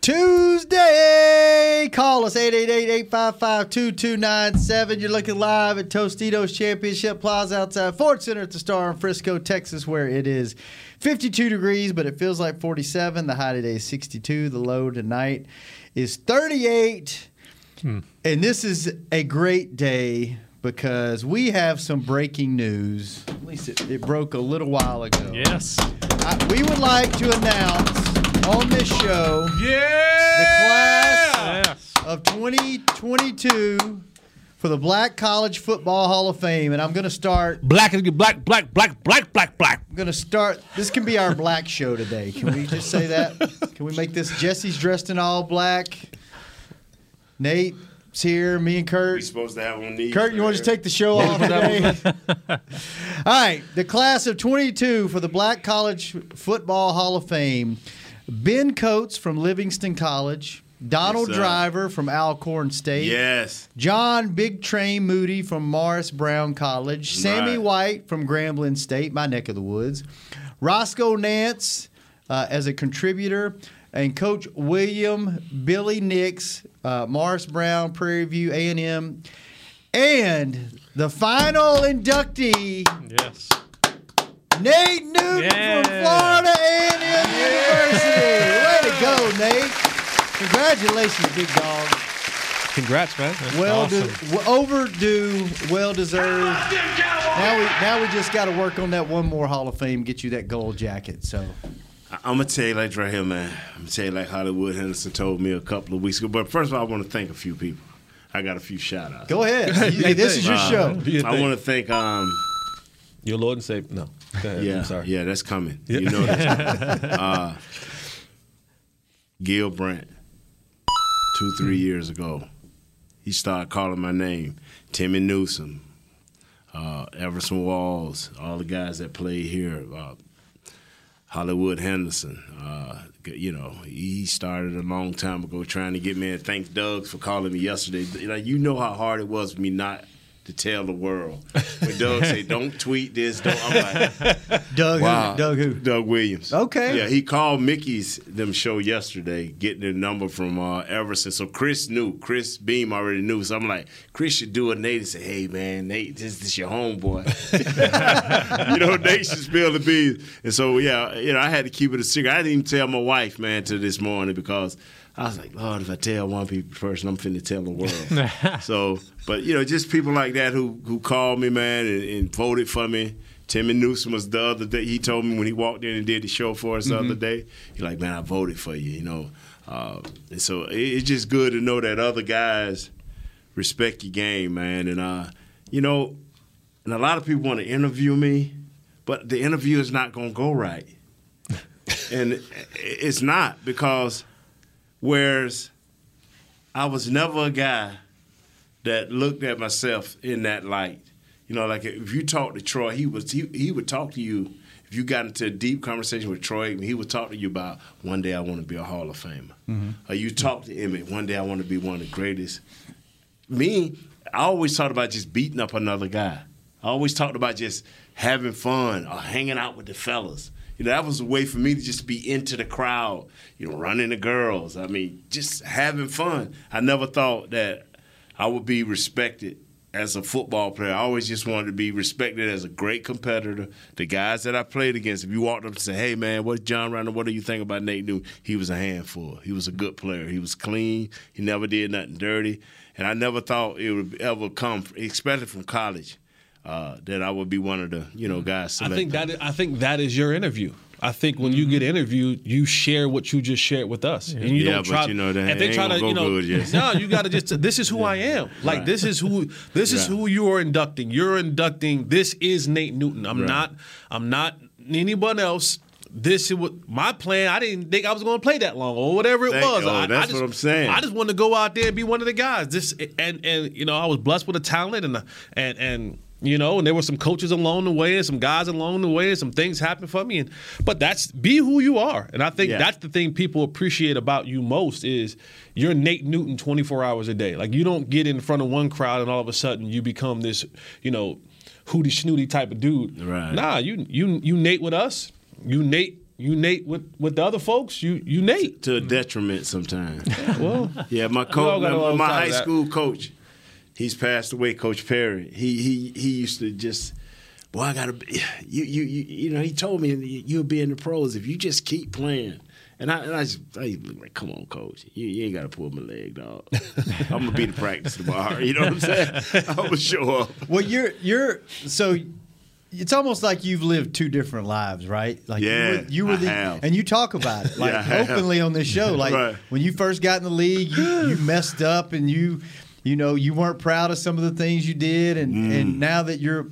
Tuesday, call us 888-855-2297. You're looking live at Tostitos Championship Plaza outside Ford Center at the Star in Frisco, Texas, where it is 52 degrees, but it feels like 47. The high today is 62. The low tonight is 38. And this is a great day because we have some breaking news. At least it broke a little while ago. Yes. We would like to announce on this show the class of 2022 for the Black College Football Hall of Fame. And I'm going to start. Black. I'm going to start. This can be our black show today. Can we just say that? Can we make this? Jesse's dressed in all black. Nate's here, me and Kurt. We're supposed to have one of these. Kurt, you want to just take the show off today? All right, the class of 22 for the Black College Football Hall of Fame. Ben Coates from Livingston College. Donald Driver from Alcorn State. Yes. John Big Train Moody from Morris Brown College. Sammy White from Grambling State, my neck of the woods. Roscoe Nance as a contributor. And Coach William Billy Nix, Morris Brown, Prairie View, A&M. And the final inductee, Nate Newton from Florida A&M University. Way to go, Nate. Congratulations, big dog. Congrats, man. That's awesome. Overdue, well-deserved. Now we just got to work on that one more Hall of Fame, get you that gold jacket, so... I'm going to tell you like right here, man. I'm going to tell you like Hollywood Henderson told me a couple of weeks ago. But first of all, I want to thank a few people. I got a few shout-outs. Go ahead. Hey, this is your show. I want to thank your Lord and Savior. No. Go ahead. Yeah, I'm sorry. Yeah, that's coming. Yeah. You know that's coming. Gil Brandt, 2-3 years ago, he started calling my name. Timmy Newsom, Everson Walls, all the guys that played here, Hollywood Henderson, he started a long time ago trying to get me, and thank Doug for calling me yesterday. Like, you know how hard it was for me not to tell the world. When Doug said, don't tweet this, I'm like, Doug, wow. Doug who? Doug Williams. Okay. Yeah, he called Mickey's them show yesterday, getting their number from Everson. So Chris knew. Chris Beam already knew. So I'm like, Chris should do it. Nate and say, hey, man, Nate, this your homeboy. Nate should spill the beans. And so, I had to keep it a secret. I didn't even tell my wife, man, till this morning because – I was like, Lord, if I tell one person, I'm finna tell the world. But just people like that who called me, man, and voted for me. Timmy Newsom was the other day. He told me when he walked in and did the show for us the other day, he's like, man, I voted for you, And so it's just good to know that other guys respect your game, man. And, and a lot of people want to interview me, but the interview is not going to go right. And it's not because – whereas I was never a guy that looked at myself in that light. Like if you talk to Troy, he would talk to you. If you got into a deep conversation with Troy, he would talk to you about, one day I want to be a Hall of Famer. Mm-hmm. Or you talk to Emmett, one day I want to be one of the greatest. Me, I always thought about just beating up another guy. I always talked about just having fun or hanging out with the fellas. That was a way for me to just be into the crowd, running the girls. I mean, just having fun. I never thought that I would be respected as a football player. I always just wanted to be respected as a great competitor. The guys that I played against, if you walked up and said, hey, man, what's John Reiner? What do you think about Nate Newton? He was a handful. He was a good player. He was clean. He never did nothing dirty. And I never thought it would ever come, especially from college. That I would be one of the guys selected. I think that is your interview. I think when you get interviewed, you share what you just shared with us, and you don't try. But that they ain't try to good, yes. No, you got to just. This is who I am. Like this is who you are inducting. You're inducting. This is Nate Newton. I'm not anyone else. this was my plan. I didn't think I was going to play that long or whatever it was. That's what I'm saying. I just wanted to go out there and be one of the guys. I was blessed with a talent and there were some coaches along the way and some guys along the way and some things happened for me. But that's be who you are. And I think that's the thing people appreciate about you most is you're Nate Newton 24 hours a day. Like you don't get in front of one crowd and all of a sudden you become this, hooty snooty type of dude. Right. Nah, you Nate with us. You Nate with the other folks. You Nate. To a detriment sometimes. My coach, my high school coach. He's passed away, Coach Perry. He used to just, I gotta be, he told me you'll be in the pros if you just keep playing. And I used to be like, come on, Coach, you ain't gotta pull my leg, dog. I'm gonna be to practice tomorrow. You know what I'm saying? I'm gonna show up. Well, so it's almost like you've lived two different lives, right? Like you were, and you talk about it like openly on this show. Like when you first got in the league, you messed up and you weren't proud of some of the things you did, and now that you're,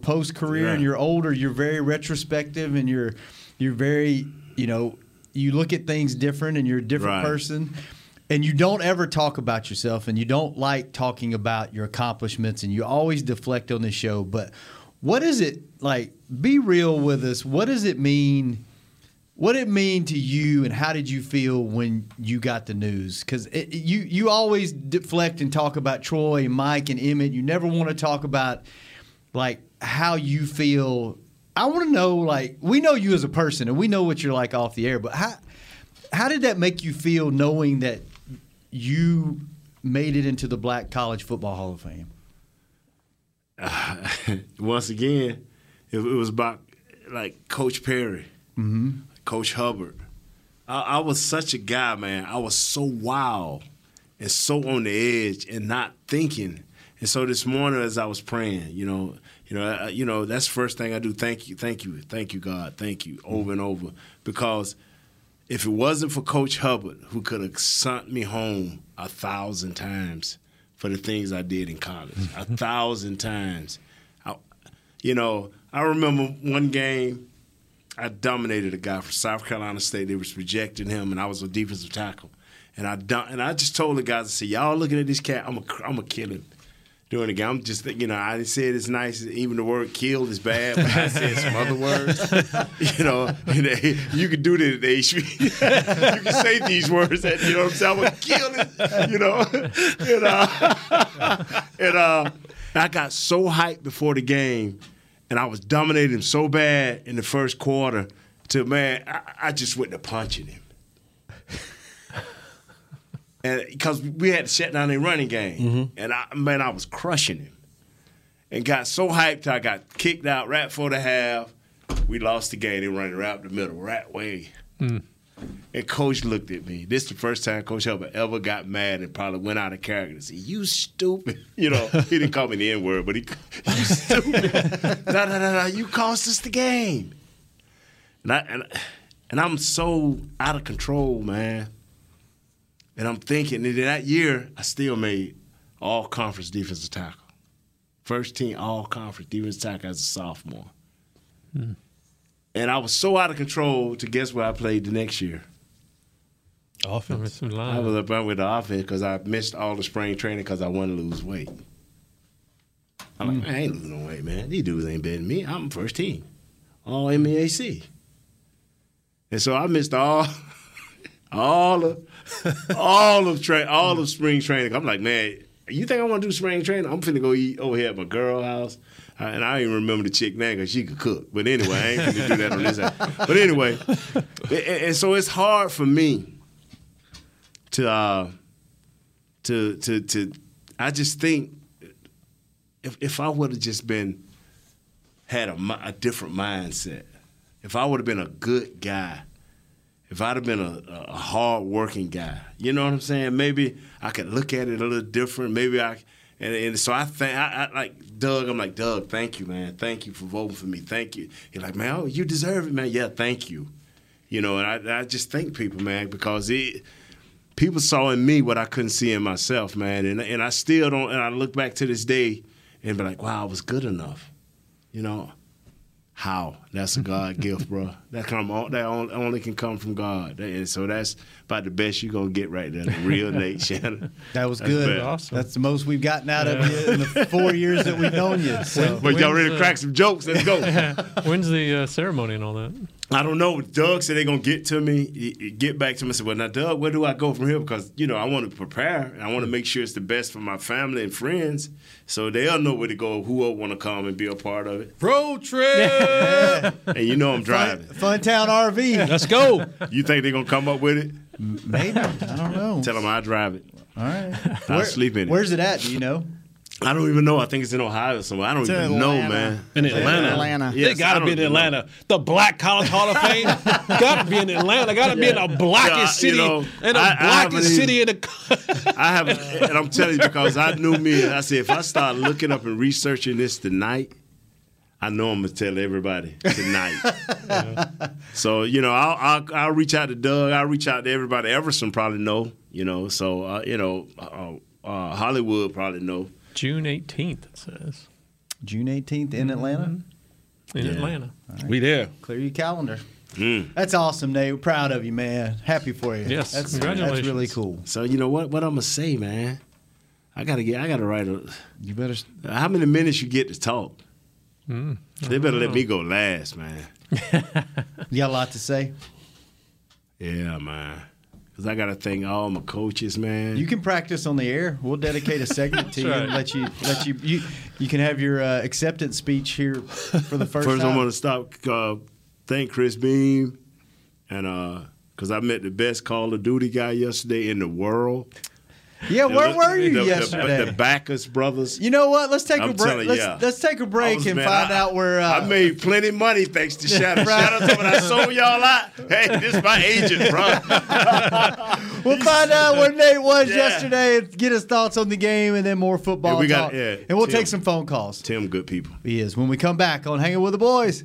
post-career and you're older, you're very retrospective and you're very, you look at things different and you're a different person. And you don't ever talk about yourself and you don't like talking about your accomplishments and you always deflect on this show. But what is it, be real with us, what does it mean? What did it mean to you, and how did you feel when you got the news? Because you always deflect and talk about Troy and Mike and Emmett. You never want to talk about, how you feel. I want to know, we know you as a person, and we know what you're like off the air. But how did that make you feel knowing that you made it into the Black College Football Hall of Fame? Once again, it was about, Coach Perry. Mm-hmm. Coach Hubbard. I was such a guy, man. I was so wild and so on the edge and not thinking. And so this morning as I was praying, that's the first thing I do. Thank you, God. Thank you over and over. Because if it wasn't for Coach Hubbard, who could have sent me home 1,000 times for the things I did in college, 1,000 times. I remember one game. I dominated a guy from South Carolina State. They was rejecting him, and I was a defensive tackle. And I just told the guys, I said, y'all looking at this cat, I'm a kill him during the game. I'm just thinking, I didn't say it as nice. Even the word killed is bad, but I said some other words. You can do this at HB. You can say these words. You know what I'm saying? I'm going to kill him, And I got so hyped before the game. And I was dominating him so bad in the first quarter I just went to punching him. And because we had to shut down their running game. Mm-hmm. And, I was crushing him. And got so hyped I got kicked out right for the half. We lost the game. They running right up the middle, right way. Mm. And Coach looked at me. This is the first time Coach Hubbard ever got mad and probably went out of character and said, you stupid. He didn't call me the N-word, but you stupid. You cost us the game. And I'm so out of control, man. And I'm thinking, and in that year, I still made all-conference defensive tackle. First team all-conference defensive tackle as a sophomore. Hmm. And I was so out of control to guess where I played the next year. Offense. I was up with the offense because I missed all the spring training because I wanted to lose weight. I'm like, I ain't losing no weight, man. These dudes ain't better than me. I'm first team. All MEAC. And so I missed all of spring training. I'm like, man, you think I want to do spring training? I'm finna go eat over here at my girl house. And I don't even remember the chick name because she could cook. But anyway, I ain't going to do that on this app. But anyway, and so it's hard for me to I just think if I would have just had a different mindset, if I would have been a good guy, if I'd have been a hard-working guy, you know what I'm saying? Maybe I could look at it a little different. Maybe I – And so I think I'm like Doug. Thank you, man. Thank you for voting for me. Thank you. He's like, man, you deserve it, man. Yeah, thank you. And I just thank people, man, because people saw in me what I couldn't see in myself, man. And I still don't. And I look back to this day and be like, wow, I was good enough. How? That's a God gift, bro. That only can come from God. And so that's about the best you're going to get right there. The real Nate Shannon. That was good. That's awesome. That's the most we've gotten out of you in the 4 years that we've known you. So. But y'all ready to crack some jokes? Let's go. When's the ceremony and all that? I don't know. Doug said they're going to get to me, get back to me. I said, well, now, Doug, where do I go from here? Because, you know, I want to prepare. And I want to make sure it's the best for my family and friends. So they'll know where to go, who will want to come and be a part of it. Road trip! And you know I'm driving. Funtown RV. Let's go. You think they're going to come up with it? Maybe. I don't know. Tell them I drive it. All right. I'll sleep in it. Where's it at? Do you know? I don't even know. I think it's in Ohio somewhere. I don't even know, man. In Atlanta. Yes, they got to be in Atlanta. Know. The Black College Hall of Fame got to be in Atlanta. Got to be in the blackest city. I have, and I'm telling you, because I knew me. I said, if I start looking up and researching this tonight, I know I'm going to tell everybody tonight. Yeah. So, you know, I'll reach out to Doug. I'll reach out to everybody. Everson probably know, you know. So, Hollywood probably know. June 18th, it says. June 18th in Atlanta? In Atlanta. Right. We there. Clear your calendar. Mm. That's awesome, Nate. We're proud of you, man. Happy for you. Yes, congratulations. That's really cool. So, you know what I'm going to say, man? I got to write a – You better – How many minutes you get to talk? Mm. They better let me go last, man. You got a lot to say? Yeah, man. I got to thank all my coaches, man. You can practice on the air. We'll dedicate a segment to you and let you. You can have your acceptance speech here for the first time. First, I want to thank Chris Beam, and because I met the best Call of Duty guy yesterday in the world. Yeah, where were you yesterday? The Backus Brothers. You know what? Let's take a break. Let's take a break and find out where. I made plenty of money thanks to Shadow. Shout out to when I sold y'all out. Hey, this is my agent, bro. We'll find out where Nate was yesterday and get his thoughts on the game and then more football talk. And we'll take some phone calls. Tim, good people. He is. When we come back on Hanging with the Boys.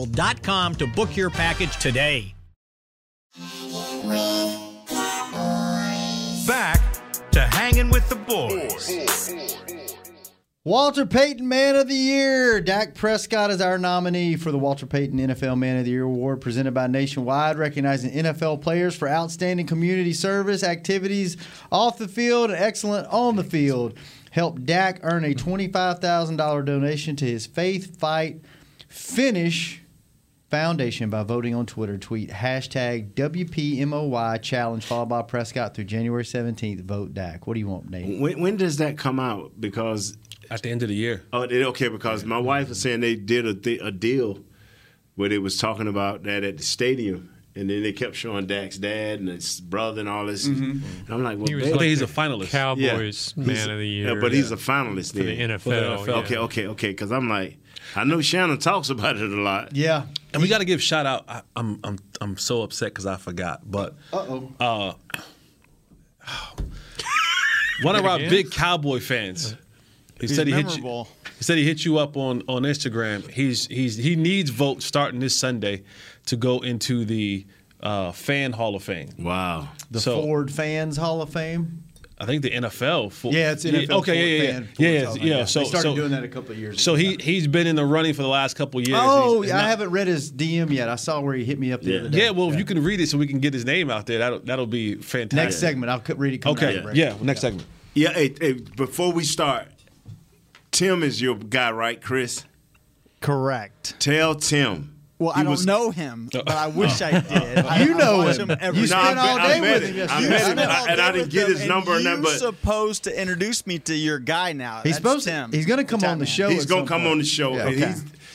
to book your package today. Back to Hanging with the Boys. Walter Payton Man of the Year. Dak Prescott is our nominee for the Walter Payton NFL Man of the Year Award presented by Nationwide, recognizing NFL players for outstanding community service activities off the field and excellent on the field. Helped Dak earn a $25,000 donation to his Faith Fight Finish Foundation by voting on Twitter. Tweet hashtag WPMOY challenge followed by Prescott through January 17th. Vote Dak. What do you want, Nate? When does that come out? Because at the end of the year. Oh, okay. Because my wife was saying they did a deal where they was talking about that at the stadium, And then they kept showing Dak's dad and his brother and all this. And I'm like, well, he's a finalist. Cowboys Man of the Year. Yeah, but he's a finalist for the NFL. Okay. Because I'm like, I know Shannon talks about it a lot. Yeah. And we got to give shout out. I'm so upset because I forgot. But one of our big Cowboy fans. He said he hit you up on Instagram. He needs votes starting this Sunday to go into the Fan Hall of Fame. Wow. The Ford Fans Hall of Fame? I think the NFL. It's NFL. Ford Fan. So, they started doing that a couple of years ago. So he's been in the running for the last couple of years. Oh, I haven't read his DM yet. I saw where he hit me up the other day. If you can read it so we can get his name out there, that'll be fantastic. Next segment. I'll read it. Okay. Next segment. Yeah, hey, before we start, Tim is your guy, right, Chris? Correct. Tell Tim. Well, I don't know him, but I wish I did. I know him. You spent all day with him. I met him, and I didn't get his number. You're supposed to introduce me to your guy now. He's going to come on the show. He's going to come on the show.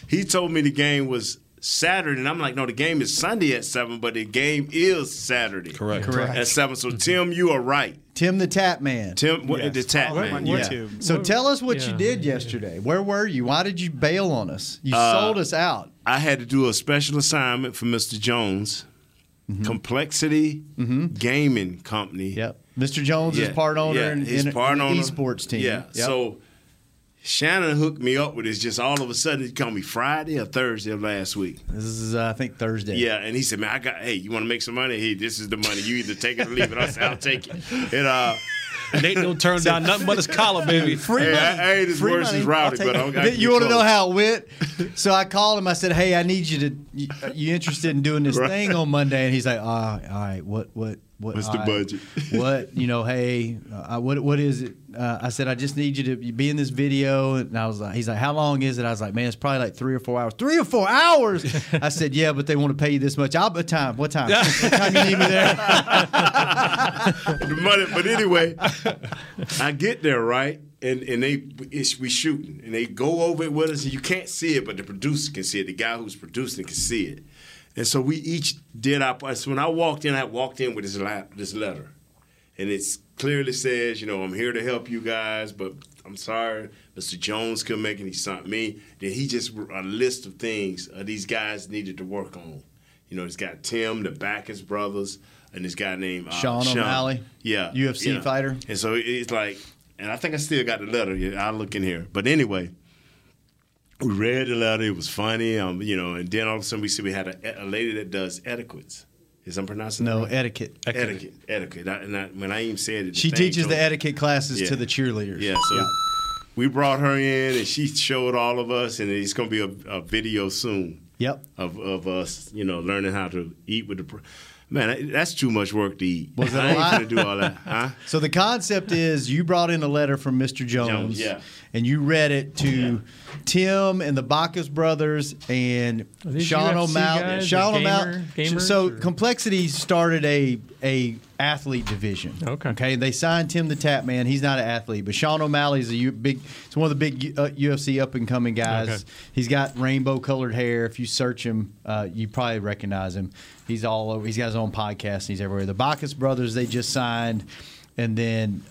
He told me the game was Saturday, and I'm like, no, the game is Sunday at 7, but the game is Saturday. Correct. At 7. So, Tim, you are right. Tim the Tap Man. The Tap Man. On YouTube. Yeah. So tell us what you did yesterday. Where were you? Why did you bail on us? You sold us out. I had to do a special assignment for Mr. Jones, Complexity Gaming Company. Yep. Mr. Jones is part owner and esports team. Yeah. Yep. So Shannon hooked me up with this. Just all of a sudden, he called me Friday or Thursday of last week. This is, I think, Thursday. Yeah, and he said, man, hey, you want to make some money? Hey, this is the money. You either take it or leave it. I said, I'll take it. And Nate don't turn down nothing but his collar, baby. Free money. I ain't as worse as Rowdy, but I'm going to You want to know how it went? So I called him. I said, hey, I need you to – you interested in doing this thing on Monday? And he's like, all right, what's the budget? What is it? I said, I just need you to be in this video. And I was like, he's like, how long is it? I was like, man, it's probably like 3 or 4 hours. 3 or 4 hours? I said, yeah, but they want to pay you this much. What time? What time you need me there? The money. But anyway, I get there, right? And we shooting. And they go over it with us. And you can't see it, but the producer can see it. The guy who's producing can see it. And so we each did our part. So when I walked in with this letter. And it clearly says, I'm here to help you guys, but I'm sorry, Mr. Jones couldn't make it. He sent me. Then he just a list of things these guys needed to work on. It's got Tim, the Backus Brothers, and this guy named Sean O'Malley. Yeah. UFC fighter. And so it's like, and I think I still got the letter. I'll look in here. But anyway, we read the letter. It was funny, and then all of a sudden we see we had a lady that does etiquettes. Is I'm pronouncing that right? Etiquette. When I even said it, she teaches the etiquette classes to the cheerleaders. Yeah, so we brought her in, and she showed all of us, and it's going to be a video soon. Yep. Of us, learning how to eat with the. Man, that's too much work to eat. Was that I ain't going to do all that. Huh? So the concept is you brought in a letter from Mr. Jones, and you read it to Tim and the Backus Brothers and Sean O'Malley. So Complexity started a athlete division. Okay. They signed Tim the Tap Man. He's not an athlete, but Sean O'Malley is It's one of the big UFC up and coming guys. Okay. He's got rainbow colored hair. If you search him, you probably recognize him. He's all over. He's got his own podcast. And he's everywhere. The Backus Brothers, they just signed. And then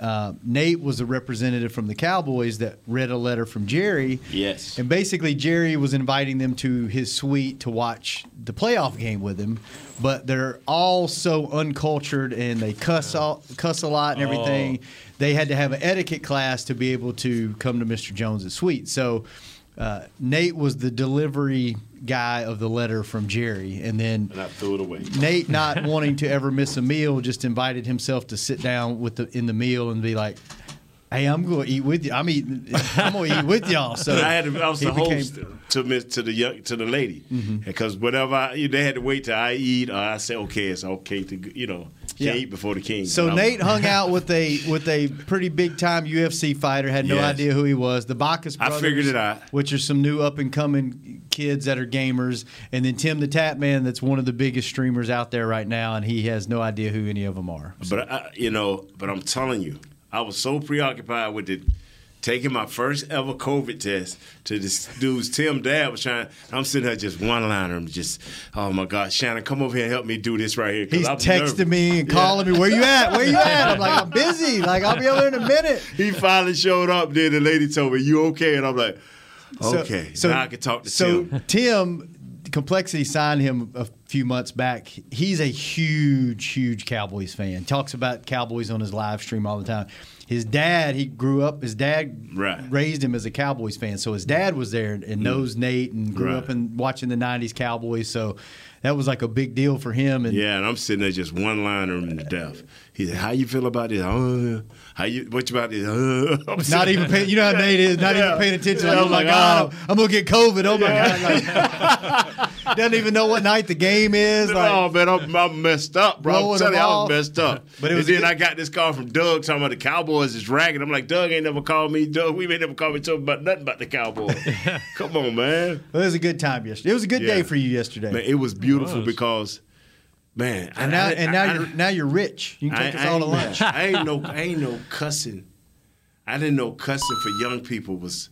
Nate was a representative from the Cowboys that read a letter from Jerry. Yes. And basically Jerry was inviting them to his suite to watch the playoff game with him. But they're all so uncultured and they cuss a lot and everything. They had to have an etiquette class to be able to come to Mr. Jones' suite. So Nate was the delivery guy of the letter from Jerry, and then I threw it away. Nate, not wanting to ever miss a meal, just invited himself to sit down in the meal and be like, "Hey, I'm going to eat with you. I'm going to eat with y'all." So I was the host to the lady because whatever they had to wait till I eat. Or I said, "Okay, it's okay to can't eat before the king." So Nate hung out with a pretty big time UFC fighter. Had no idea who he was. The Backus Brothers, I figured it out, which are some new up and coming kids that are gamers, and then Tim the Tap Man, that's one of the biggest streamers out there right now, and he has no idea who any of them are. So. But I'm telling you, I was so preoccupied with the taking my first ever COVID test to this dude's Tim dad was trying. I'm sitting there just one-liner. I'm just, oh, my God, Shannon, come over here and help me do this right here. He's texting me and calling me, where you at? Where you at? I'm like, I'm busy. Like, I'll be over there in a minute. He finally showed up. Then the lady told me, you okay? And I'm like, okay. So now I can talk to Tim. So Tim, Complexity signed him a few months back. He's a huge, huge Cowboys fan. Talks about Cowboys on his live stream all the time. His dad, he grew up, his dad raised him as a Cowboys fan. So his dad was there and knows Nate and grew up and watching the 90s Cowboys. So that was like a big deal for him. And yeah, and I'm sitting there just one-liner him to death. He said, how you feel about this? What you about this? Not even paying, you know how Nate is, not even paying attention. Like, oh, my God, I'm going to get COVID. Oh, my God. Like, doesn't even know what night the game is. Like, oh, man, I'm messed up, bro. I'm telling you, I was messed up. But it was and then I got this call from Doug talking about the Cowboys is ragging. I'm like, Doug ain't never called me. Doug, we ain't never called me talking about nothing about the Cowboys. Come on, man. Well, it was a good time yesterday. It was a good day for you yesterday. Man, it was beautiful. Because, man, now you're rich. You can take us all to lunch. I ain't no cussing. I didn't know cussing for young people was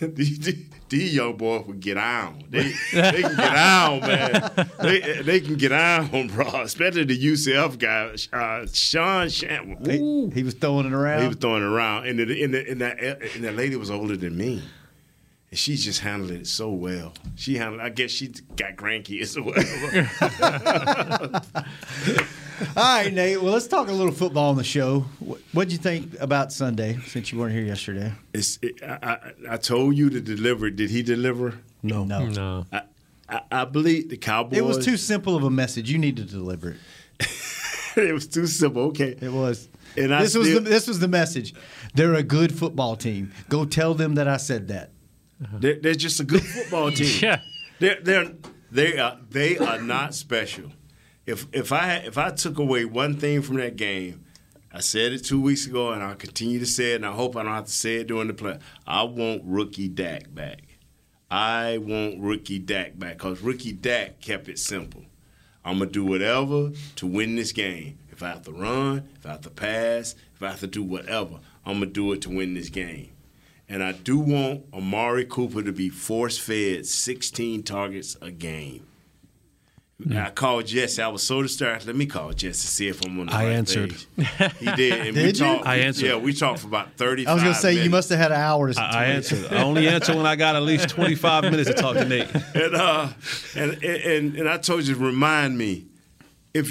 these young boys would get on. They can get on, man. They can get on, bro. Especially the UCF guy, Sean Shamble. He was throwing it around. He was throwing it around, and that lady was older than me. And she just handled it so well. I guess she got grandkids or whatever. All right, Nate. Well, let's talk a little football on the show. What did you think about Sunday since you weren't here yesterday? I told you to deliver. Did he deliver? No. I believe the Cowboys. It was too simple of a message. You need to deliver it. It was too simple. Okay. It was. And this was the message. They're a good football team. Go tell them that I said that. They're just a good football team. Yeah. They are not special. If I took away one thing from that game, I said it 2 weeks ago, and I'll continue to say it, and I hope I don't have to say it during the play. I want rookie Dak back. I want rookie Dak back because rookie Dak kept it simple. I'm going to do whatever to win this game. If I have to run, if I have to pass, if I have to do whatever, I'm going to do it to win this game. And I do want Amari Cooper to be force-fed 16 targets a game. Mm-hmm. I called Jesse. I was so distracted. Let me call Jesse to see if I'm on the right answered. Page. He did. And we talked. I answered. Yeah, we talked for about 35 minutes. I was going to say, you must have had hours. I answered. I only answer when I got at least 25 minutes to talk to Nate. And I told you, remind me, if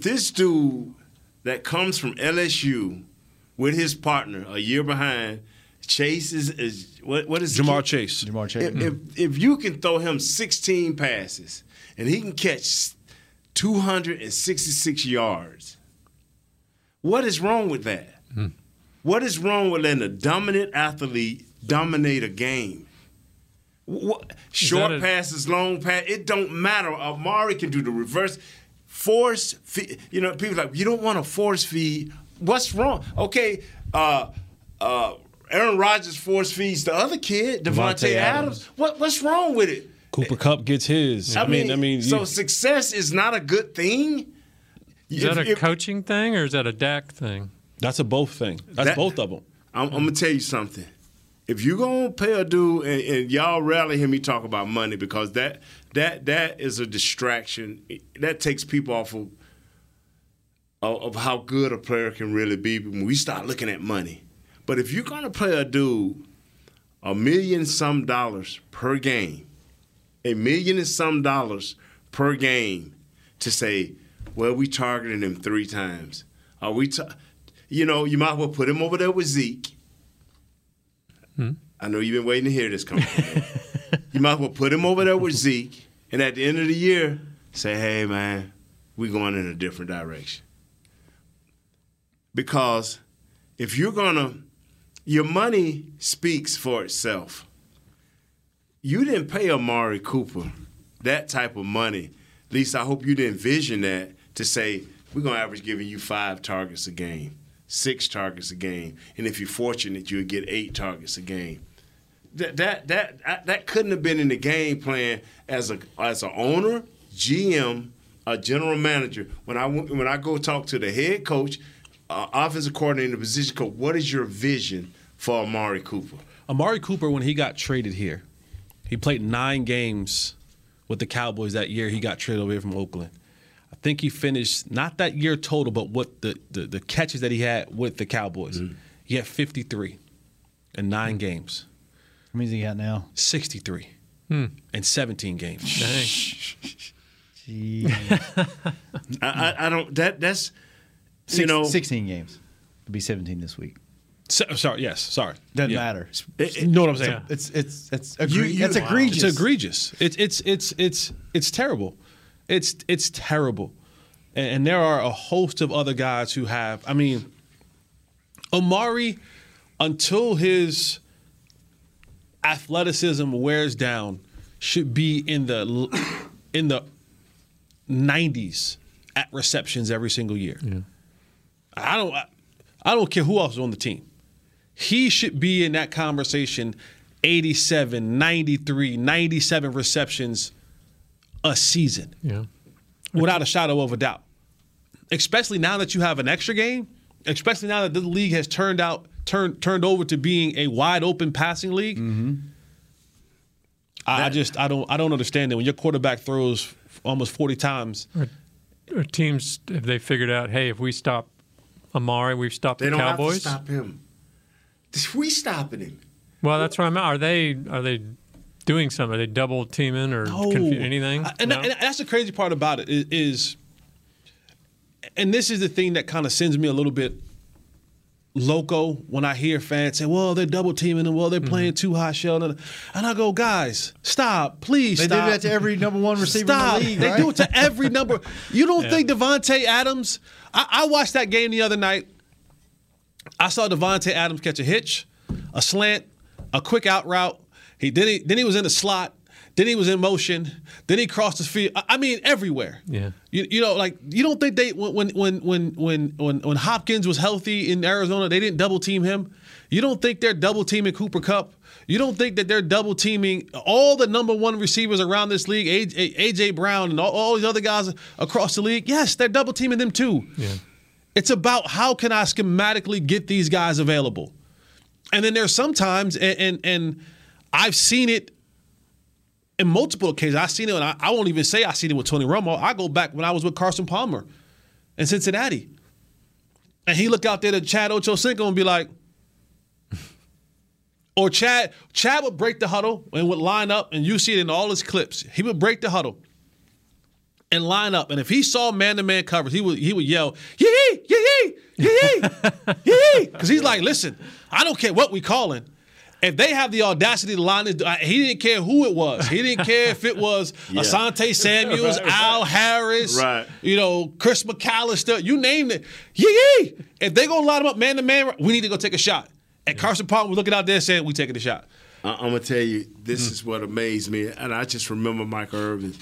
this dude that comes from LSU with his partner a year behind – Chase is what is Jamar it? Chase. Jamar Chase. If you can throw him 16 passes and he can catch 266 yards, what is wrong with that? Mm. What is wrong with letting a dominant athlete dominate a game? What, short passes, long passes, it don't matter. Amari can do the reverse force feed. You know, people are like, you don't want to force feed. What's wrong? Okay, Aaron Rodgers force feeds the other kid, Davante Adams. What's wrong with it? Cooper Kupp gets his. I mean. So success is not a good thing. Is that a coaching thing or is that a Dak thing? That's a both thing. That's both of them. I'm gonna tell you something. If you gonna pay a dude, and y'all rarely hear me talk about money because that is a distraction. That takes people off of how good a player can really be when we start looking at money. But if you're going to pay a dude a million and some dollars per game to say, well, we targeted him three times. You might as well put him over there with Zeke. Hmm. I know you've been waiting to hear this coming. You might as well put him over there with Zeke, and at the end of the year, say, hey, man, we're going in a different direction. Because if you're going to your money speaks for itself. You didn't pay Amari Cooper that type of money. At least I hope you didn't envision that to say, we're going to average giving you 5 targets a game, 6 targets a game, and if you're fortunate, you'll get 8 targets a game. That couldn't have been in the game plan as a owner, GM, a general manager. When I go talk to the head coach, offensive coordinator, position coach, what is your vision for Amari Cooper. Amari Cooper, when he got traded here, he played 9 games with the Cowboys that year. He got traded over here from Oakland. I think he finished, not that year total, but what the catches that he had with the Cowboys. Mm-hmm. He had 53 in 9 games. How many does he got now? 63 in 17 games. Dang. Gee. I don't. That's you know, 16 games. It'll be 17 this week. So, sorry. Yes. Sorry. Doesn't matter. You know what I'm saying? It's egregious. It's egregious. It's terrible. It's terrible. And there are a host of other guys who have. I mean, Amari, until his athleticism wears down, should be in the 90s at receptions every single year. Yeah. I don't care who else is on the team. He should be in that conversation 87, 93, 97 receptions a season. Yeah. Without a shadow of a doubt. Especially now that you have an extra game, especially now that the league has turned over to being a wide open passing league. Mm-hmm. I don't understand it. When your quarterback throws almost 40 times. Or teams, have they figured out, hey, if we stop Amari, we've stopped the Cowboys? They don't have to stop him. We stopping him. Well, that's what I'm at. Are they doing something? Are they double teaming or anything? And that's the crazy part about it is, and this is the thing that kind of sends me a little bit loco when I hear fans say, well, they're double teaming and well, they're playing too high shell. And I go, guys, stop, please stop. They do that to every number one receiver in the league, right? They do it to every number. You don't think Davante Adams – I watched that game the other night. I saw Davante Adams catch a hitch, a slant, a quick out route. Then he was in the slot. Then he was in motion. Then he crossed the field. I mean, everywhere. Yeah. You know, like you don't think they when Hopkins was healthy in Arizona, they didn't double team him. You don't think they're double teaming Cooper Kupp. You don't think that they're double teaming all the number one receivers around this league, A.J. Brown and all these other guys across the league. Yes, they're double teaming them too. Yeah. It's about how can I schematically get these guys available, and then there's sometimes and I've seen it. In multiple occasions, I've seen it, and I won't even say I've seen it with Tony Romo. I go back when I was with Carson Palmer in Cincinnati. And he looked out there to Chad Ochocinco and be like, or Chad would break the huddle and would line up, and you see it in all his clips. He would break the huddle and line up. And if he saw man-to-man coverage, he would yell, yee-yee, yee-yee, yee-yee, yee-yee. Because he's like, listen, I don't care what we calling. If they have the audacity to line it, he didn't care who it was. He didn't care if it was Asante Samuels, Al Harris, you know, Chris McAllister, you name it. Yee-yee! If they going to line them up man-to-man, we need to go take a shot. And Carson Palmer was looking out there saying, we taking the shot. I'm going to tell you, this is what amazed me. And I just remember Michael Irvin,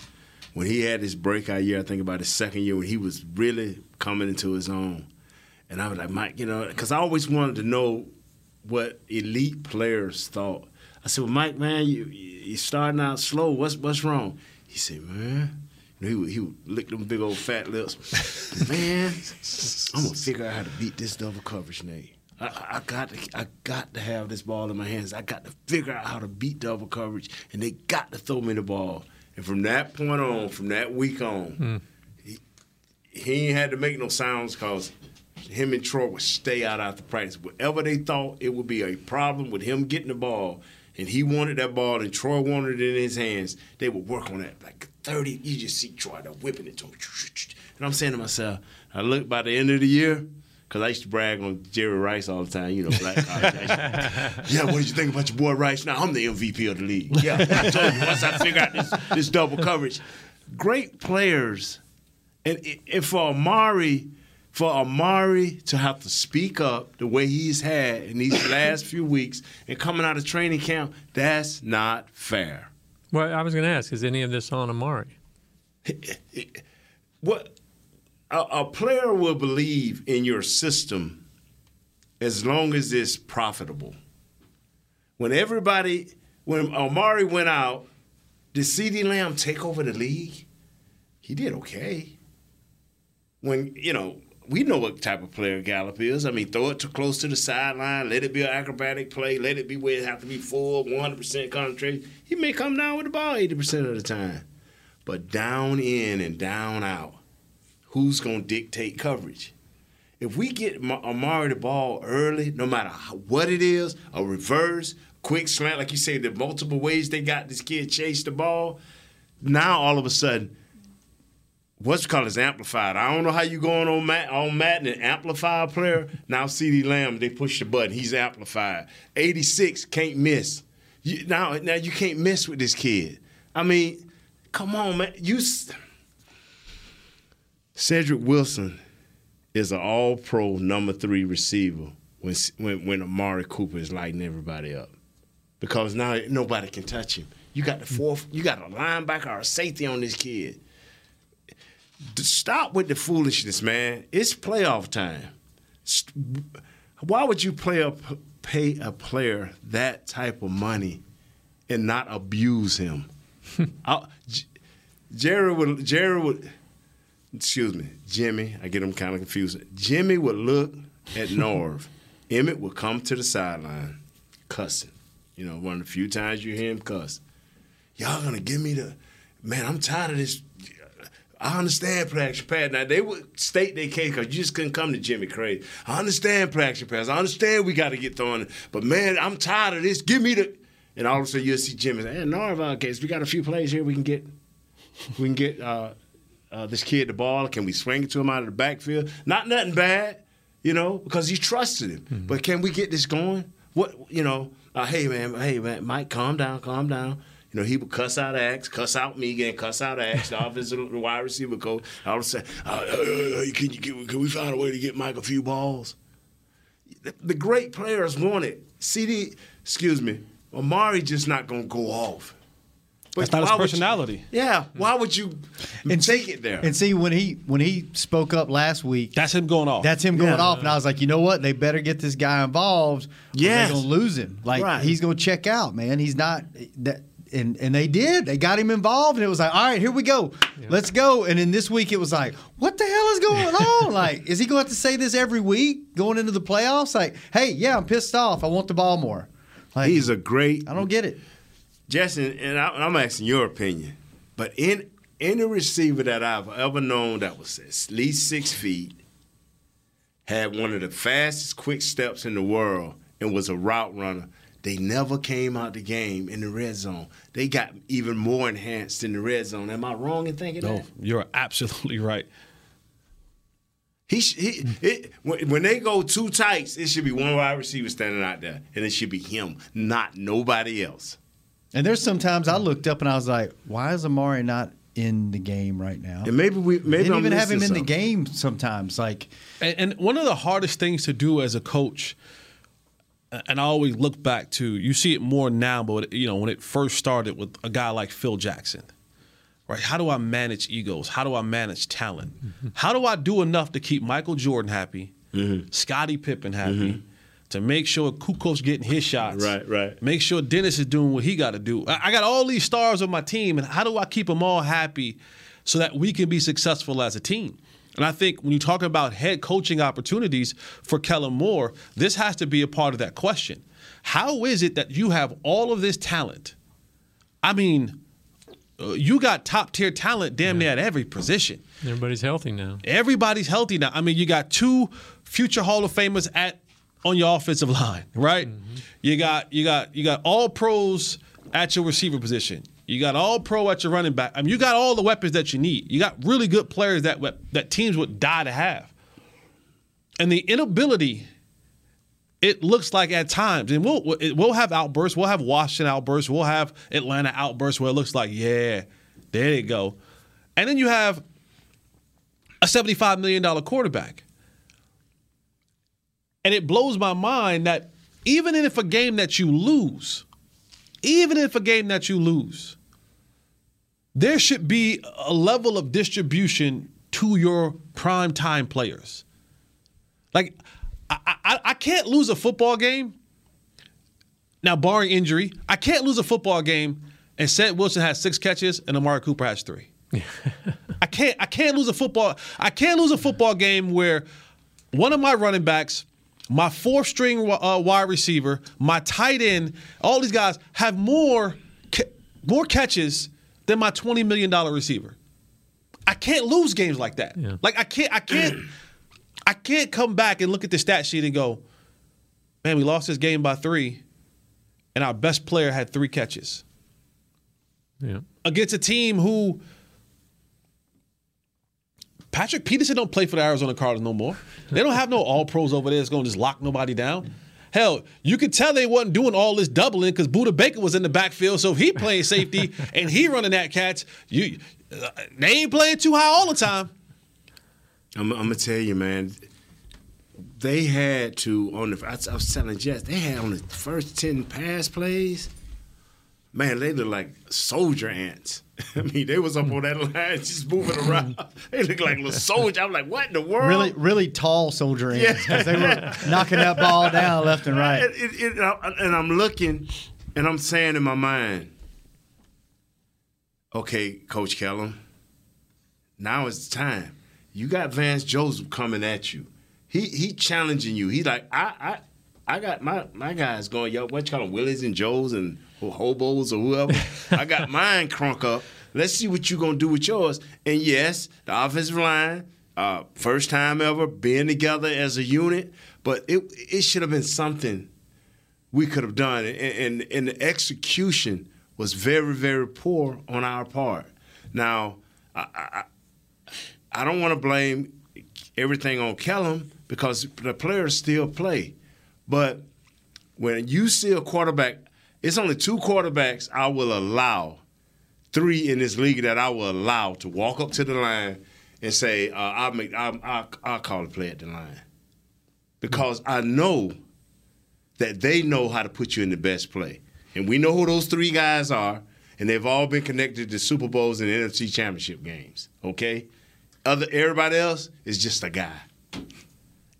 when he had his breakout year, I think about his second year, when he was really coming into his own. And I was like, Mike, you know, because I always wanted to know what elite players thought. I said, well, Mike, man, you're starting out slow. What's wrong? He said, man, he would lick them big old fat lips. Man, I'm going to figure out how to beat this double coverage, Nate. I got to have this ball in my hands. I got to figure out how to beat double coverage, and they got to throw me the ball. And from that point on, from that week on, he ain't had to make no sounds because him and Troy would stay out after practice. Whatever they thought it would be a problem with him getting the ball, and he wanted that ball and Troy wanted it in his hands, they would work on that. Like 30, you just see Troy whipping it to him. And I'm saying to myself, I look by the end of the year, because I used to brag on Jerry Rice all the time, you know, Black College. Yeah, what did you think about your boy Rice? Now I'm the MVP of the league. Yeah, I told you, once I figure out this double coverage. Great players. And for Amari to have to speak up the way he's had in these last few weeks and coming out of training camp, that's not fair. Well, I was going to ask, is any of this on Amari? What a player will believe in your system as long as it's profitable. When Amari went out, did CeeDee Lamb take over the league? He did okay. When, you know, we know what type of player Gallup is. I mean, throw it too close to the sideline, let it be an acrobatic play, let it be where it has to be full, 100% concentration. He may come down with the ball 80% of the time. But down in and down out, who's going to dictate coverage? If we get Amari the ball early, no matter what it is, a reverse, quick slant, like you say, the multiple ways they got this kid chase the ball, now all of a sudden, what's called is amplified. I don't know how you going on Madden and amplify a player. Now CeeDee Lamb, they push the button. He's amplified. 86, can't miss. Now you can't miss with this kid. I mean, come on, man. Cedric Wilson is an all-pro number 3 receiver when Amari Cooper is lighting everybody up, because now nobody can touch him. You got the fourth. You got a linebacker or a safety on this kid. Stop with the foolishness, man. It's playoff time. Why would you pay a player that type of money and not abuse him? Jimmy, I get him kind of confused. Jimmy would look at Norv. Emmett would come to the sideline cussing. You know, one of the few times you hear him cuss. Y'all going to give me the – man, I'm tired of this – I understand play action pass. Now, they would state their case because you just couldn't come to Jimmy crazy. I understand play action pass. I understand we got to get thrown. But, man, I'm tired of this. Give me the – and all of a sudden you'll see Jimmy say, hey, Norvon case, we got a few plays here we can get this kid the ball. Can we swing it to him out of the backfield? Not nothing bad, you know, because you trusted him. Mm-hmm. But can we get this going? What, you know, hey, man, Mike, calm down. You know, he would cuss out Axe, cuss out Megan, cuss out Axe, the offensive wide receiver coach. I would say, can we find a way to get Mike a few balls? The great players want it. Amari just not going to go off. But that's not his personality. Why would you take it there? And see, when he spoke up last week, that's him going off. And I was like, you know what? They better get this guy involved. Yeah, they're going to lose him. Like He's going to check out, man. He's not that. And they did. They got him involved, and it was like, all right, here we go. Yeah. Let's go. And then this week it was like, what the hell is going on? Like, is he going to have to say this every week going into the playoffs? Like, hey, yeah, I'm pissed off. I want the ball more. Like, he's a great – I don't get it. Justin, and I'm asking your opinion, but in any receiver that I've ever known that was at least 6 feet, had one of the fastest quick steps in the world, and was a route runner, they never came out the game in the red zone. They got even more enhanced in the red zone. Am I wrong in thinking that? No, you're absolutely right. When they go two tights, it should be one wide receiver standing out there, and it should be him, not nobody else. And there's sometimes I looked up and I was like, why is Amari not in the game right now? And maybe didn't even have him in the game sometimes. Like, and one of the hardest things to do as a coach, and I always look back to, you see it more now, but you know when it first started with a guy like Phil Jackson, right? How do I manage egos? How do I manage talent? Mm-hmm. How do I do enough to keep Michael Jordan happy, mm-hmm. Scottie Pippen happy, mm-hmm. to make sure Kukoc's getting his shots, right? Make sure Dennis is doing what he got to do. I got all these stars on my team, and how do I keep them all happy so that we can be successful as a team? And I think when you talk about head coaching opportunities for Kellen Moore, this has to be a part of that question. How is it that you have all of this talent? I mean, you got top-tier talent damn near at every position. Everybody's healthy now. I mean, you got 2 future Hall of Famers on your offensive line, right? Mm-hmm. You got all pros at your receiver position. You got all pro at your running back. I mean, you got all the weapons that you need. You got really good players that teams would die to have. And the inability, it looks like at times, and we'll have outbursts. We'll have Washington outbursts. We'll have Atlanta outbursts where it looks like, yeah, there you go. And then you have a $75 million quarterback. And it blows my mind that even if a game that you lose, there should be a level of distribution to your primetime players. Like, I can't lose a football game, now barring injury, I can't lose a football game and Seth Wilson has 6 catches and Amari Cooper has 3. I can't lose a football. I can't lose a football game where one of my running backs, my fourth string wide receiver, my tight end, all these guys have more catches than my $20 million receiver. I can't lose games like that. Yeah. Like I can't come back and look at the stat sheet and go, man, we lost this game by 3, and our best player had 3 catches. Yeah. Against a team who Patrick Peterson don't play for the Arizona Cardinals no more. They don't have no all-pros over there that's going to just lock nobody down. Hell, you could tell they wasn't doing all this doubling because Buda Baker was in the backfield, so if he playing safety and he running that catch, they ain't playing too high all the time. I'm going to tell you, man, they had to, I was telling Jess, they had on the first 10 pass plays, man, they look like soldier ants. I mean, they was up on that line just moving around. They look like little soldiers. I'm like, what in the world? Really, really tall soldier ants. Yeah. They were knocking that ball down left and right. And I'm looking, and I'm saying in my mind, okay, Coach Kellen, now is the time. You got Vance Joseph coming at you. He challenging you. He like, I got my guys going, yo, what you call them, Willies and Joes and hobos or whoever. I got mine crunk up. Let's see what you going to do with yours. And, yes, the offensive line, first time ever being together as a unit, but it should have been something we could have done. And the execution was very, very poor on our part. Now, I don't want to blame everything on Kellum because the players still play. But when you see a quarterback, it's only 2 quarterbacks I will allow, 3 in this league that I will allow to walk up to the line and say, I'll call the play at the line. Because I know that they know how to put you in the best play. And we know who those 3 guys are, and they've all been connected to Super Bowls and NFC Championship games, okay? Everybody else is just a guy.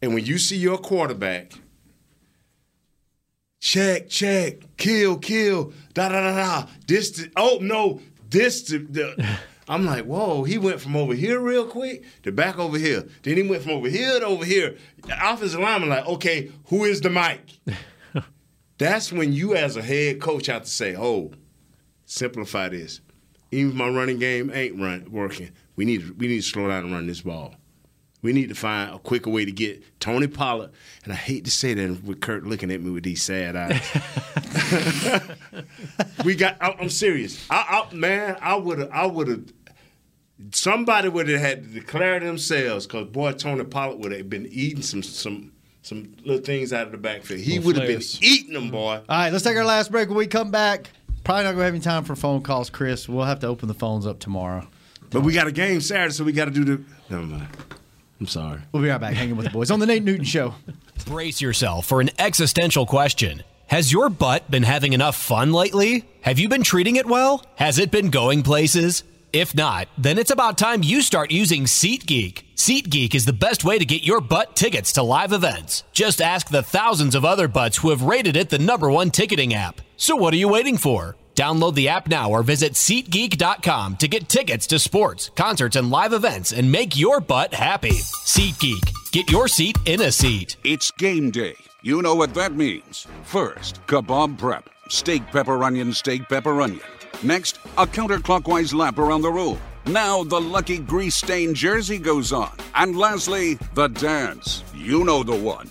And when you see your quarterback, check, kill, da-da-da-da, I'm like, whoa, he went from over here real quick to back over here. Then he went from over here to over here. The offensive lineman like, okay, who is the mic? That's when you as a head coach have to say, simplify this. Even if my running game ain't working, we need to slow down and run this ball. We need to find a quicker way to get Tony Pollard. And I hate to say that with Kurt looking at me with these sad eyes. I'm serious. I would have. Somebody would have had to declare themselves because, boy, Tony Pollard would have been eating some little things out of the backfield. He would have been eating them, boy. All right, let's take our last break. When we come back, probably not going to have any time for phone calls, Chris. We'll have to open the phones up tomorrow. But we got a game Saturday, so we got to do the – never mind. I'm sorry. We'll be right back hanging with the boys on the Nate Newton Show. Brace yourself for an existential question. Has your butt been having enough fun lately? Have you been treating it well? Has it been going places? If not, then it's about time you start using SeatGeek. SeatGeek is the best way to get your butt tickets to live events. Just ask the thousands of other butts who have rated it the #1 ticketing app. So what are you waiting for? Download the app now or visit SeatGeek.com to get tickets to sports, concerts, and live events and make your butt happy. SeatGeek. Get your seat in a seat. It's game day. You know what that means. First, kebab prep. Steak, pepper, onion, steak, pepper, onion. Next, a counterclockwise lap around the room. Now the lucky grease-stained jersey goes on. And lastly, the dance. You know the one.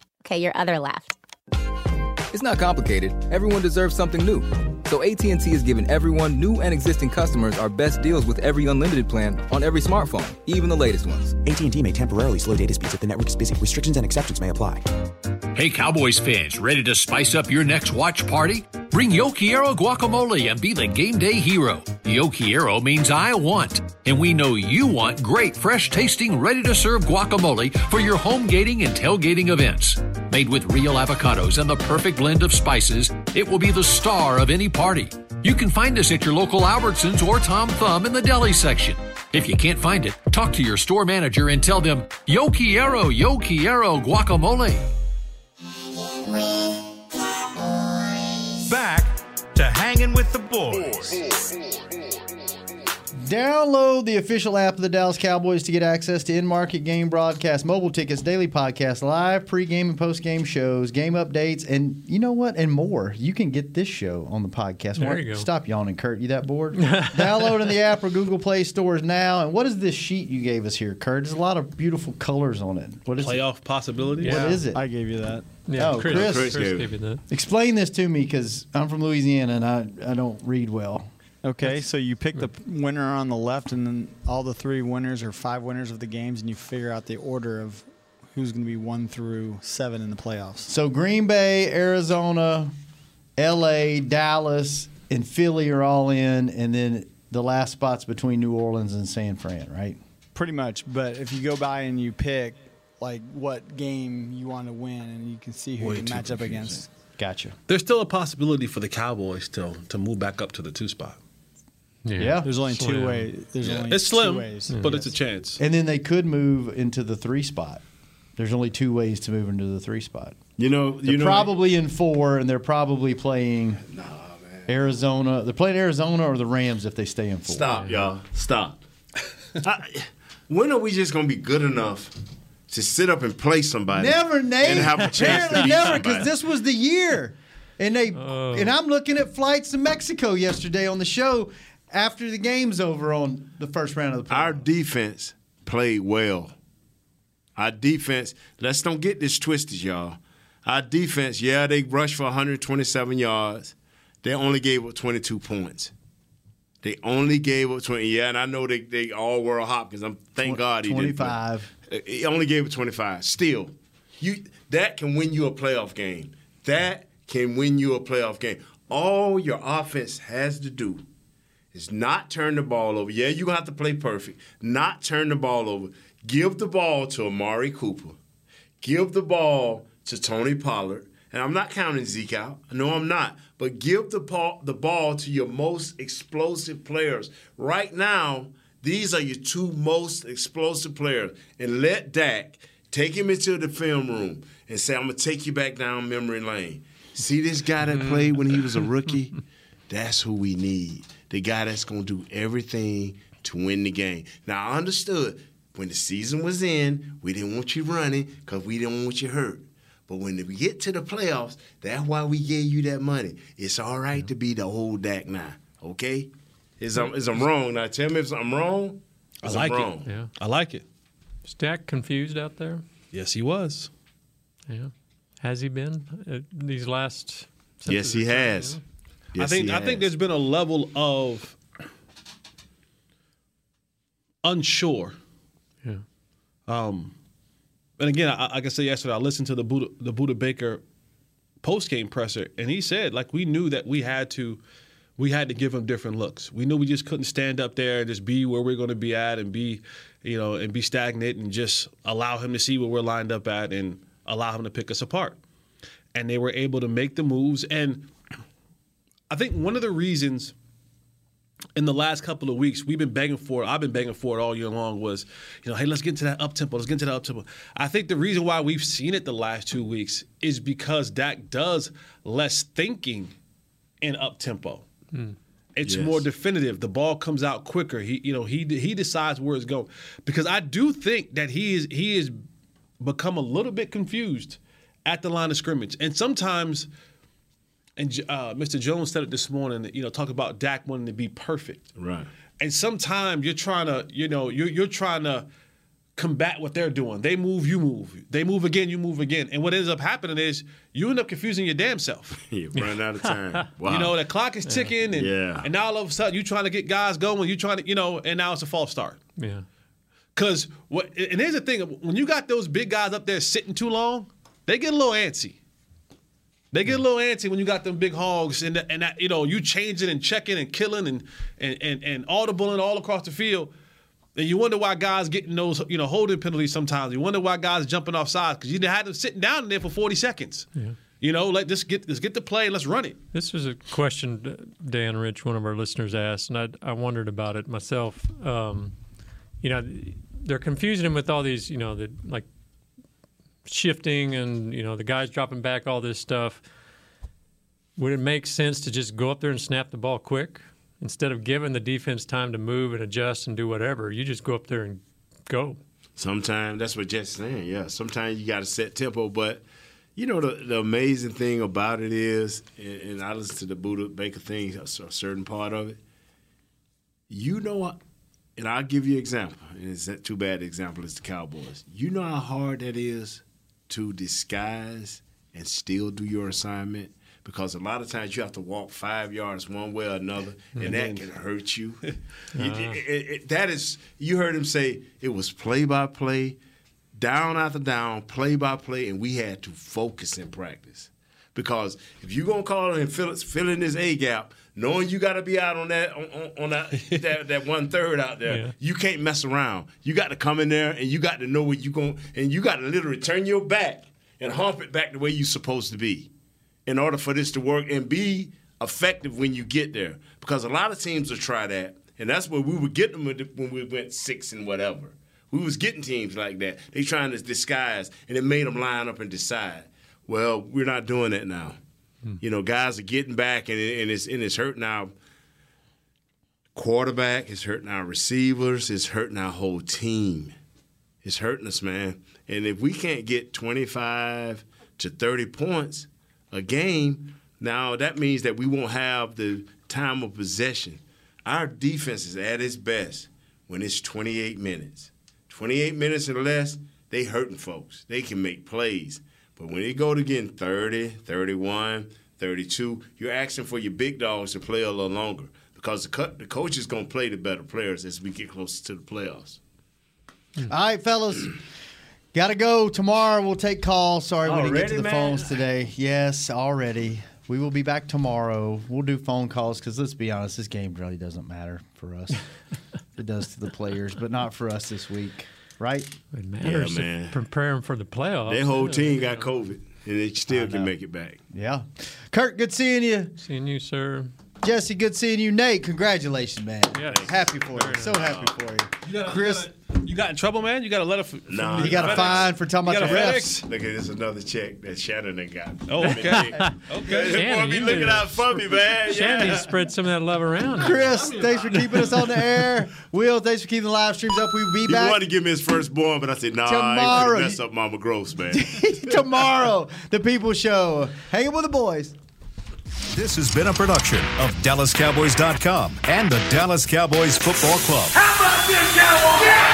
Okay, your other left. It's not complicated. Everyone deserves something new. So AT&T is giving everyone, new and existing customers, our best deals with every unlimited plan on every smartphone, even the latest ones. AT&T may temporarily slow data speeds if the network is busy. Restrictions and exceptions may apply. Hey, Cowboys fans, ready to spice up your next watch party? Bring Yokiero guacamole and be the game day hero. Yokiero means I want, and we know you want great, fresh-tasting, ready-to-serve guacamole for your home gating and tailgating events. Made with real avocados and the perfect blend of spices, it will be the star of any party. You can find us at your local Albertsons or Tom Thumb in the deli section. If you can't find it, talk to your store manager and tell them, Yokiero, Yokiero guacamole. Back to hanging with the boys. Download the official app of the Dallas Cowboys to get access to in-market game broadcasts, mobile tickets, daily podcasts, live pre-game and post-game shows, game updates, and you know what? And more. You can get this show on the podcast. There you go. Stop yawning, Kurt. You that bored? Downloading the app or Google Play stores now. And what is this sheet you gave us here, Kurt? There's a lot of beautiful colors on it. What is playoff it? Possibilities? Yeah. What is it? I gave you that. Yeah, oh, Chris gave you that. Explain this to me because I'm from Louisiana and I don't read well. Okay, so you pick the winner on the left, and then all the three winners or five winners of the games, and you figure out the order of who's going to be 1 through 7 in the playoffs. So Green Bay, Arizona, L.A., Dallas, and Philly are all in, and then the last spot's between New Orleans and San Fran, right? Pretty much, but if you go by and you pick, like, what game you want to win, and you can see who you can match up against. Gotcha. There's still a possibility for the Cowboys to move back up to the 2 spot. Yeah. There's only two ways. It's slim, but it's a chance. And then they could move into the 3 spot. There's only 2 ways to move into the 3 spot. They're probably in 4, and they're probably playing Arizona. They're playing Arizona or the Rams if they stay in 4. Stop, y'all. Stop. When are we just going to be good enough to sit up and play somebody? Never, Nate. And have a chance to beat never, because this was the year. And and I'm looking at flights to Mexico yesterday on the show after the game's over on the first round of the playoffs. Our defense played well. Our defense, let's don't get this twisted, y'all. Our defense, they rushed for 127 yards. They only gave up 22 points. They only gave up 20. Yeah, and I know they all were Hopkins. Thank God he 25. Did. He only gave up 25. Still, that can win you a playoff game. That can win you a playoff game. All your offense has to do is not turn the ball over. Yeah, you're going to have to play perfect. Not turn the ball over. Give the ball to Amari Cooper. Give the ball to Tony Pollard. And I'm not counting Zeke out. No, I'm not. But give the ball to your most explosive players. Right now, these are your 2 most explosive players. And let Dak take him into the film room and say, I'm going to take you back down memory lane. See this guy that played when he was a rookie? That's who we need. The guy that's going to do everything to win the game. Now, I understood when the season was in, we didn't want you running because we didn't want you hurt. But when we get to the playoffs, that's why we gave you that money. It's all right to be the old Dak now, okay? Is I'm wrong. Now, tell me if I'm wrong. I like it. Yeah. I like it. Is Dak confused out there? Yes, he was. Yeah. Has he been these last? Yes, he has. I think there's been a level of unsure. Yeah. And again, like I said yesterday, I listened to the Buda Baker post-game presser, and he said, like, we knew that we had to give him different looks. We knew we just couldn't stand up there and just be where we're going to be at and be, and be stagnant and just allow him to see where we're lined up at and allow him to pick us apart. And they were able to make the moves. And I think one of the reasons in the last couple of weeks we've been begging for it, I've been begging for it all year long, was, hey, let's get into that up-tempo. Let's get into that up-tempo. I think the reason why we've seen it the last 2 weeks is because Dak does less thinking in up-tempo. Mm. It's more definitive. The ball comes out quicker. He decides where it's going. Because I do think that he is become a little bit confused at the line of scrimmage. And sometimes, and Mr. Jones said it this morning, talk about Dak wanting to be perfect. Right. And sometimes you're trying to combat what they're doing. They move, you move. They move again, you move again. And what ends up happening is you end up confusing your damn self. You run out of time. Wow. You know, the clock is ticking, and now all of a sudden you're trying to get guys going. You're trying to, you know, and now it's a false start. Yeah. Because what? And here's the thing. When you got those big guys up there sitting too long, they get a little antsy. They get a little antsy when you got them big hogs and that, you know, you changing and checking and killing and audibling all across the field. And you wonder why guys getting those, you know, holding penalties sometimes. You wonder why guys jumping off sides because you had them sitting down there for 40 seconds. Yeah. You know, let's get the play and let's run it. This was a question Dan Rich, one of our listeners, asked, and I wondered about it myself. You know, they're confusing him with all these, you know, like shifting and, you know, the guys dropping back, all this stuff. Would it make sense to just go up there and snap the ball quick? Instead of giving the defense time to move and adjust and do whatever, you just go up there and go. Sometimes that's what Jeff's saying, yeah. Sometimes you got to set tempo. But, you know, the amazing thing about it is, and I listen to the Buda Baker thing, a certain part of it, you know, and I'll give you an example, and it's not too bad the example is the Cowboys. You know how hard that is to disguise and still do your assignment? Because a lot of times you have to walk 5 yards one way or another, and that can hurt you. You heard him say it was play by play, down after down, play by play, and we had to focus and practice. Because if you're gonna call and fill in this A gap, knowing you got to be out on that 1/3 out there, you can't mess around. You got to come in there, and you got to know what you're going, and you got to literally turn your back and hump it back the way you're supposed to be, in order for this to work and be effective when you get there. Because a lot of teams will try that, and that's where we would get them when we went 6 and whatever. We was getting teams like that. They trying to disguise, and it made them line up and decide, well, we're not doing that now. You know, guys are getting back, and it's hurting our quarterback. It's hurting our receivers. It's hurting our whole team. It's hurting us, man. And if we can't get 25 to 30 points a game, now that means that we won't have the time of possession. Our defense is at its best when it's 28 minutes. 28 minutes or less, they hurting folks. They can make plays. But when they go to getting 30, 31, 32, you're asking for your big dogs to play a little longer because the coach is going to play the better players as we get closer to the playoffs. All right, fellas. Got to go. Tomorrow we'll take calls. Sorry we didn't get to the phones today. Yes, already. We will be back tomorrow. We'll do phone calls because, let's be honest, this game really doesn't matter for us. It does to the players, but not for us this week. Right? It matters. Yeah, man. Preparing for the playoffs. Their whole team got COVID, and they still can make it back. Yeah. Kurt, good seeing you. Seeing you, sir. Jesse, good seeing you. Nate, congratulations, man. Yes. Happy for you. So happy for you. Chris. You got in trouble, man? You got a letter for you got a fine for talking about your refs. Look, there's another check that Shannon got. Oh, okay. Shannon, you looking out for me, man. Shannon spread some of that love around. Chris, thanks for keeping us on the air. Will, thanks for keeping the live streams up. We'll be back. He wanted to give me his firstborn, but I said, nah, I ain't going to mess up Mama Gross, man. Tomorrow, The People Show. Hanging with the boys. This has been a production of DallasCowboys.com and the Dallas Cowboys Football Club. How about this, Cowboys? Yeah!